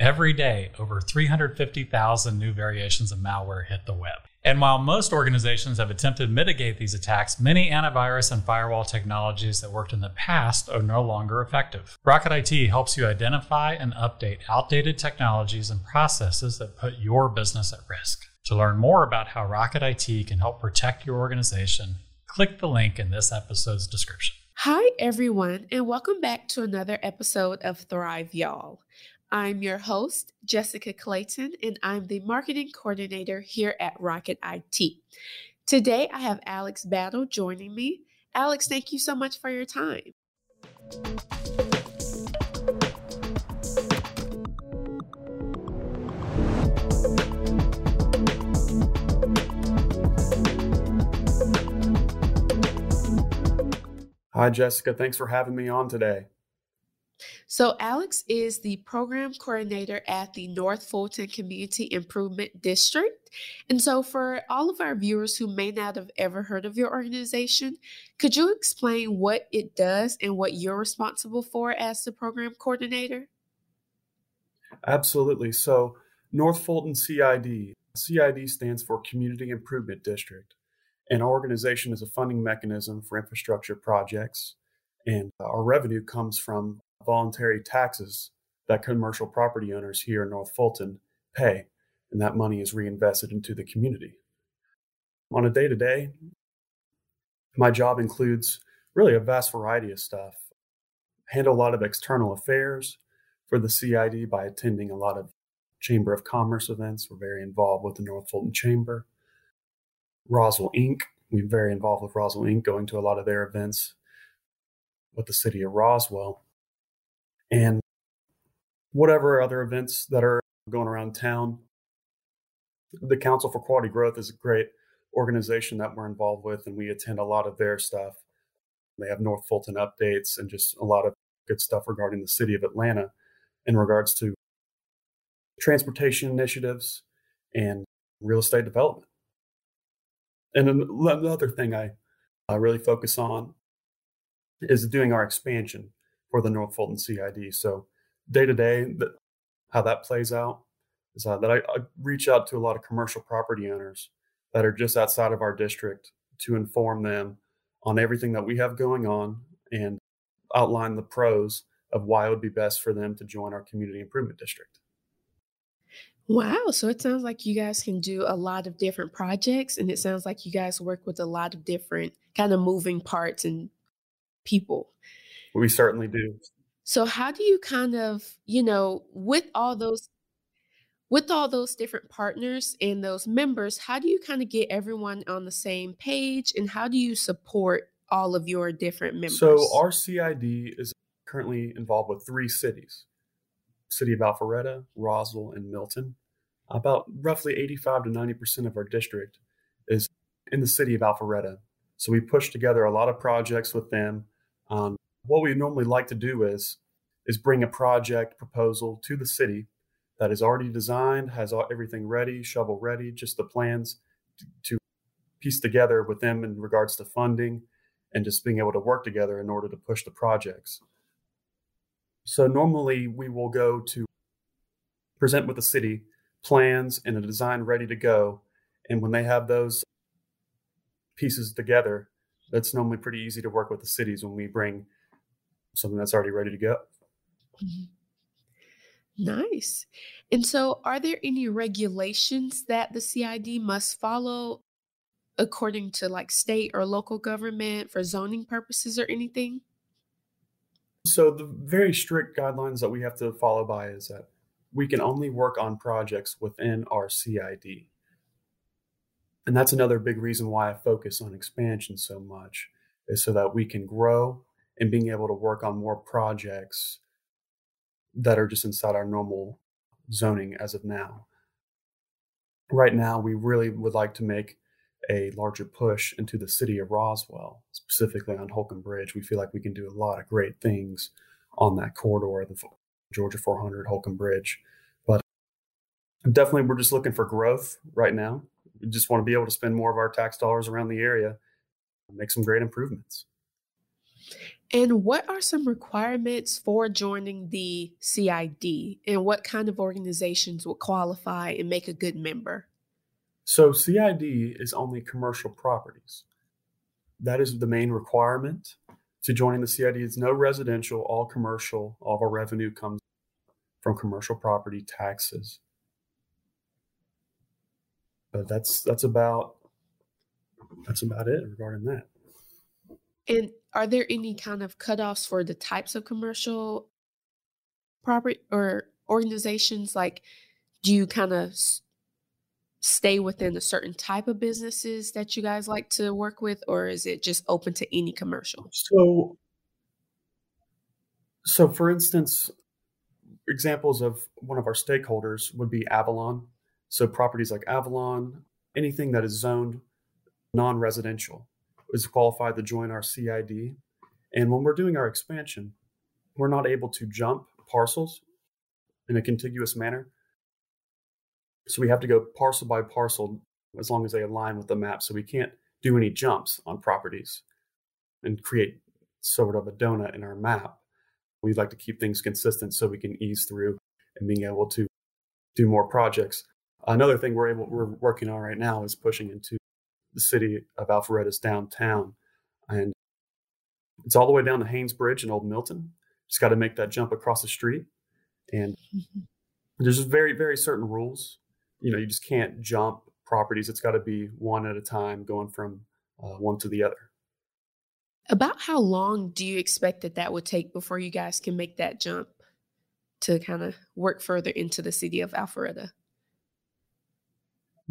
Every day, over 350,000 new variations of malware hit the web. And while most organizations have attempted to mitigate these attacks, many antivirus and firewall technologies that worked in the past are no longer effective. Rocket IT helps you identify and update outdated technologies and processes that put your business at risk. To learn more about how Rocket IT can help protect your organization, click the link in this episode's description. Hi, everyone, and welcome back to another episode of Thrive Y'all. I'm your host, Jessica Clayton, and I'm the marketing coordinator here at Rocket IT. Today, I have Alex Battle joining me. Alex, thank you so much for your time. Hi, Jessica. Thanks for having me on today. So Alex is the program coordinator at the North Fulton Community Improvement District. And so for all of our viewers who may not have ever heard of your organization, could you explain what it does and what you're responsible for as the program coordinator? Absolutely. So North Fulton CID stands for Community Improvement District. And our organization is a funding mechanism for infrastructure projects. And our revenue comes from voluntary taxes that commercial property owners here in North Fulton pay, and that money is reinvested into the community. On a day-to-day, my job includes really a vast variety of stuff. I handle a lot of external affairs for the CID by attending a lot of Chamber of Commerce events. We're very involved with the North Fulton Chamber. Roswell Inc., we're very involved with Roswell Inc., going to a lot of their events with the city of Roswell. And whatever other events that are going around town. The Council for Quality Growth is a great organization that we're involved with, and we attend a lot of their stuff. They have North Fulton updates and just a lot of good stuff regarding the city of Atlanta in regards to transportation initiatives and real estate development. And another thing I really focus on is doing our expansion for the North Fulton CID. So day to day, how that plays out is that I reach out to a lot of commercial property owners that are just outside of our district to inform them on everything that we have going on and outline the pros of why it would be best for them to join our community improvement district. Wow. So it sounds like you guys can do a lot of different projects, and it sounds like you guys work with a lot of different kind of moving parts and people. We certainly do. So how do you kind of, with all those different partners and those members, how do you kind of get everyone on the same page, and how do you support all of your different members? So our CID is currently involved with three cities, city of Alpharetta, Roswell, and Milton. About roughly 85 to 90% of our district is in the city of Alpharetta. So we push together a lot of projects with them. What we normally like to do is bring a project proposal to the city that is already designed, has everything ready, shovel ready, just the plans to piece together with them in regards to funding and just being able to work together in order to push the projects. So normally we will go to present with the city plans and a design ready to go. And when they have those pieces together, that's normally pretty easy to work with the cities when we bring something that's already ready to go. Nice. And so are there any regulations that the CID must follow according to like state or local government for zoning purposes or anything? So the very strict guidelines that we have to follow by is that we can only work on projects within our CID. And that's another big reason why I focus on expansion so much, is so that we can grow and being able to work on more projects that are just inside our normal zoning as of now. Right now, we really would like to make a larger push into the city of Roswell, specifically on Holcomb Bridge. We feel like we can do a lot of great things on that corridor, the Georgia 400 Holcomb Bridge. But definitely, we're just looking for growth right now. We just want to be able to spend more of our tax dollars around the area and make some great improvements. And what are some requirements for joining the CID, and what kind of organizations would qualify and make a good member? So CID is only commercial properties. That is the main requirement to joining the CID. It's no residential, all commercial. All of our revenue comes from commercial property taxes. But that's about it regarding that. And are there any kind of cutoffs for the types of commercial property or organizations? Like, do you kind of stay within a certain type of businesses that you guys like to work with, or is it just open to any commercial? So for instance, examples of one of our stakeholders would be Avalon. So properties like Avalon, anything that is zoned non-residential is qualified to join our CID. And when we're doing our expansion, we're not able to jump parcels in a contiguous manner. So we have to go parcel by parcel as long as they align with the map. So we can't do any jumps on properties and create sort of a donut in our map. We'd like to keep things consistent so we can ease through and being able to do more projects. Another thing we're working on right now is pushing into the city of Alpharetta's downtown. And it's all the way down to Haines Bridge in Old Milton. Just got to make that jump across the street. And there's just very, very certain rules. You know, you just can't jump properties. It's got to be one at a time going from one to the other. About how long do you expect that would take before you guys can make that jump to kind of work further into the city of Alpharetta?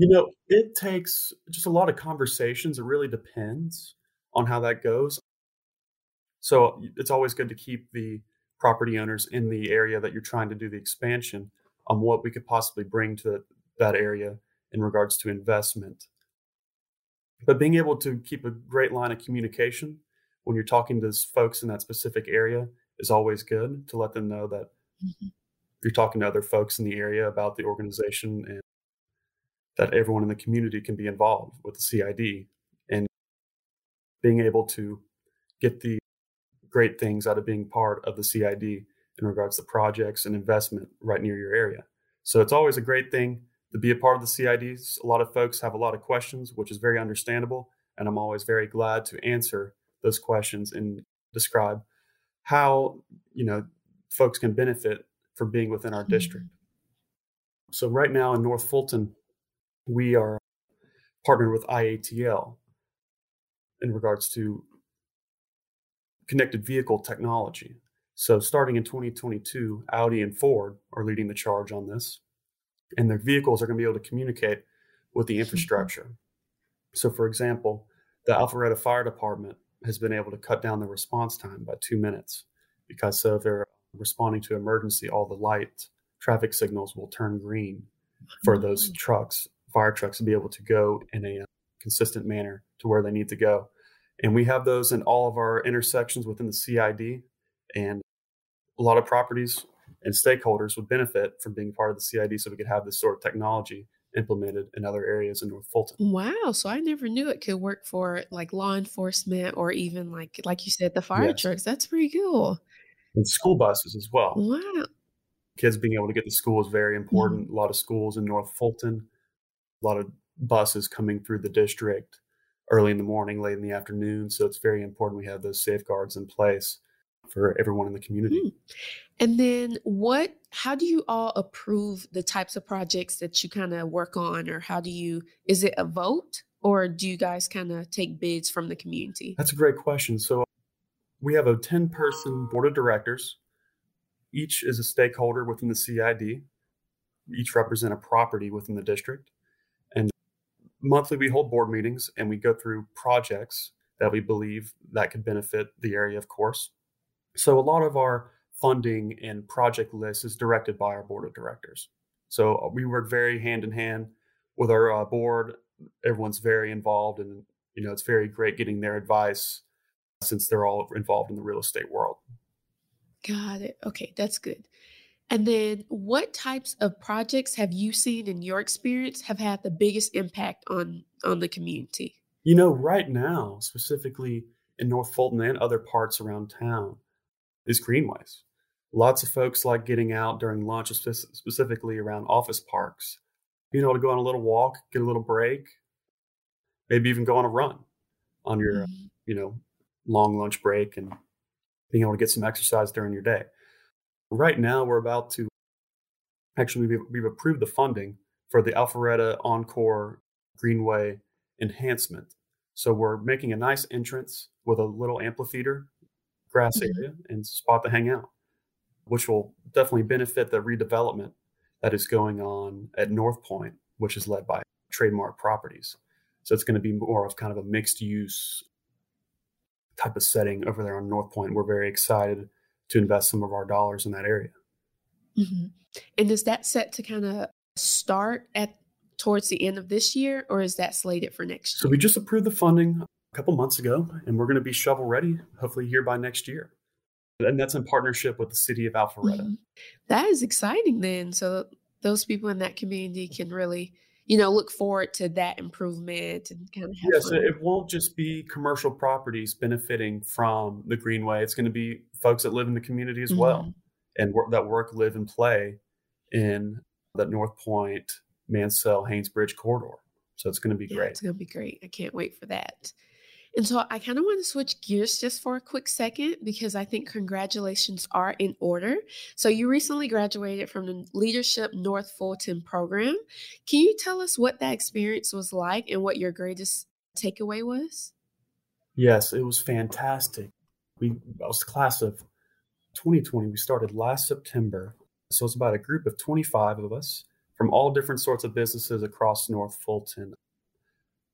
You know, it takes just a lot of conversations. It really depends on how that goes. So it's always good to keep the property owners in the area that you're trying to do the expansion on what we could possibly bring to that area in regards to investment. But being able to keep a great line of communication when you're talking to folks in that specific area is always good, to let them know that you're talking to other folks in the area about the organization and that everyone in the community can be involved with the CID, and being able to get the great things out of being part of the CID in regards to projects and investment right near your area. So it's always a great thing to be a part of the CIDs. A lot of folks have a lot of questions, which is very understandable. And I'm always very glad to answer those questions and describe how, you know, folks can benefit from being within our district. So right now in North Fulton, we are partnered with IATL in regards to connected vehicle technology. So starting in 2022, Audi and Ford are leading the charge on this, and their vehicles are going to be able to communicate with the infrastructure. So for example, the Alpharetta Fire Department has been able to cut down the response time by 2 minutes because if they're responding to emergency, all the light traffic signals will turn green for those trucks, fire trucks, to be able to go in a consistent manner to where they need to go. And we have those in all of our intersections within the CID, and a lot of properties and stakeholders would benefit from being part of the CID so we could have this sort of technology implemented in other areas in North Fulton. Wow. So I never knew it could work for like law enforcement or even like you said, the fire trucks. That's pretty cool. And school buses as well. Wow. Kids being able to get to school is very important. A lot of schools in North Fulton, a lot of buses coming through the district early in the morning, late in the afternoon. So it's very important we have those safeguards in place for everyone in the community. And then how do you all approve the types of projects that you kind of work on, or is it a vote, or do you guys kind of take bids from the community? That's a great question. So we have a 10-person board of directors. Each is a stakeholder within the CID. Each represent a property within the district. And monthly we hold board meetings and we go through projects that we believe that could benefit the area, of course. So a lot of our funding and project list is directed by our board of directors. So we work very hand in hand with our board. Everyone's very involved, and you know, it's very great getting their advice since they're all involved in the real estate world. Got it. Okay, that's good. And then what types of projects have you seen in your experience have had the biggest impact on the community? You know, right now, specifically in North Fulton and other parts around town is greenways. Lots of folks like getting out during lunch, specifically around office parks, being able to go on a little walk, get a little break, maybe even go on a run on your, long lunch break and being able to get some exercise during your day. Right now, we're about to we've approved the funding for the Alpharetta Encore Greenway Enhancement. So we're making a nice entrance with a little amphitheater, grass area, and spot to hang out, which will definitely benefit the redevelopment that is going on at North Point, which is led by Trademark Properties. So it's going to be more of kind of a mixed use type of setting over there on North Point. We're very excited to invest some of our dollars in that area. Mm-hmm. And is that set to kind of start towards the end of this year, or is that slated for next year? So we just approved the funding a couple months ago, and we're going to be shovel ready, hopefully here by next year. And that's in partnership with the city of Alpharetta. Mm-hmm. That is exciting then. So those people in that community can really, look forward to that improvement and kind of have so it won't just be commercial properties benefiting from the greenway. It's going to be folks that live in the community as well and that work, live, and play in the North Point, Mansell, Haines Bridge corridor. So it's going to be great. It's going to be great. I can't wait for that. And so I kind of want to switch gears just for a quick second, because I think congratulations are in order. So you recently graduated from the Leadership North Fulton Program. Can you tell us what that experience was like and what your greatest takeaway was? Yes, it was fantastic. I was the class of 2020. We started last September. So it's about a group of 25 of us from all different sorts of businesses across North Fulton.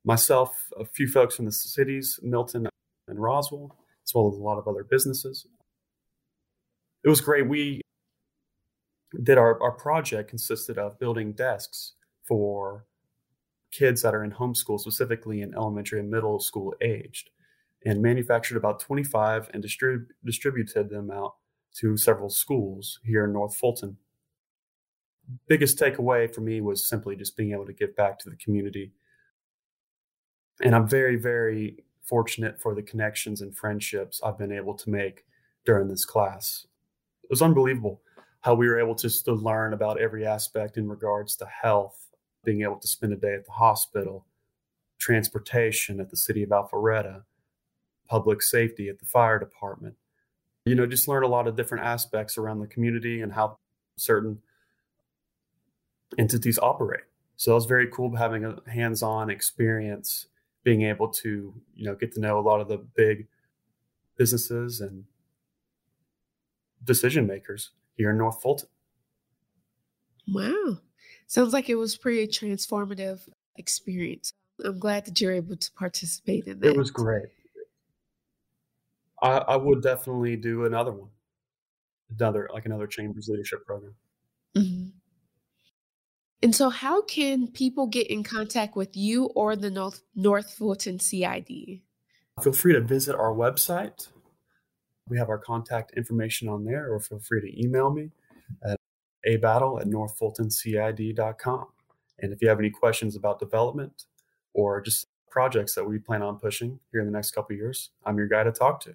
Myself, a few folks from the cities, Milton and Roswell, as well as a lot of other businesses. It was great. We did our project consisted of building desks for kids that are in homeschool, specifically in elementary and middle school aged, and manufactured about 25 and distributed them out to several schools here in North Fulton. Biggest takeaway for me was simply just being able to give back to the community. And I'm very, very fortunate for the connections and friendships I've been able to make during this class. It was unbelievable how we were able to learn about every aspect in regards to health, being able to spend a day at the hospital, transportation at the city of Alpharetta, public safety at the fire department. Just learn a lot of different aspects around the community and how certain entities operate. So that was very cool, having a hands-on experience, being able to, get to know a lot of the big businesses and decision makers here in North Fulton. Wow. Sounds like it was pretty transformative experience. I'm glad that you're able to participate in that. It was great. I would definitely do another one, another Chambers Leadership Program. Mm-hmm. And so how can people get in contact with you or the North Fulton CID? Feel free to visit our website. We have our contact information on there, or feel free to email me at abattle@northfultoncid.com. And if you have any questions about development or just projects that we plan on pushing here in the next couple of years, I'm your guy to talk to.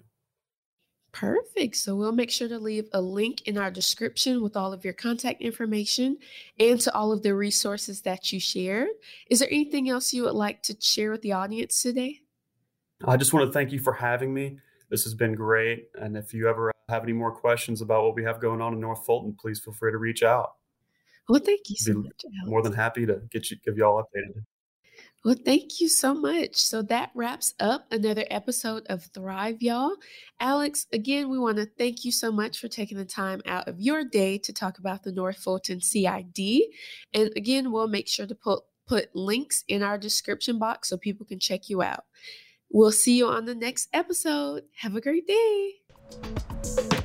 Perfect. So we'll make sure to leave a link in our description with all of your contact information and to all of the resources that you shared. Is there anything else you would like to share with the audience today? I just want to thank you for having me. This has been great. And if you ever have any more questions about what we have going on in North Fulton, please feel free to reach out. Well, thank you so much, Alex. More than happy to give you all updated. Well, thank you so much. So that wraps up another episode of Thrive Y'all. Alex, again, we want to thank you so much for taking the time out of your day to talk about the North Fulton CID. And again, we'll make sure to put links in our description box so people can check you out. We'll see you on the next episode. Have a great day.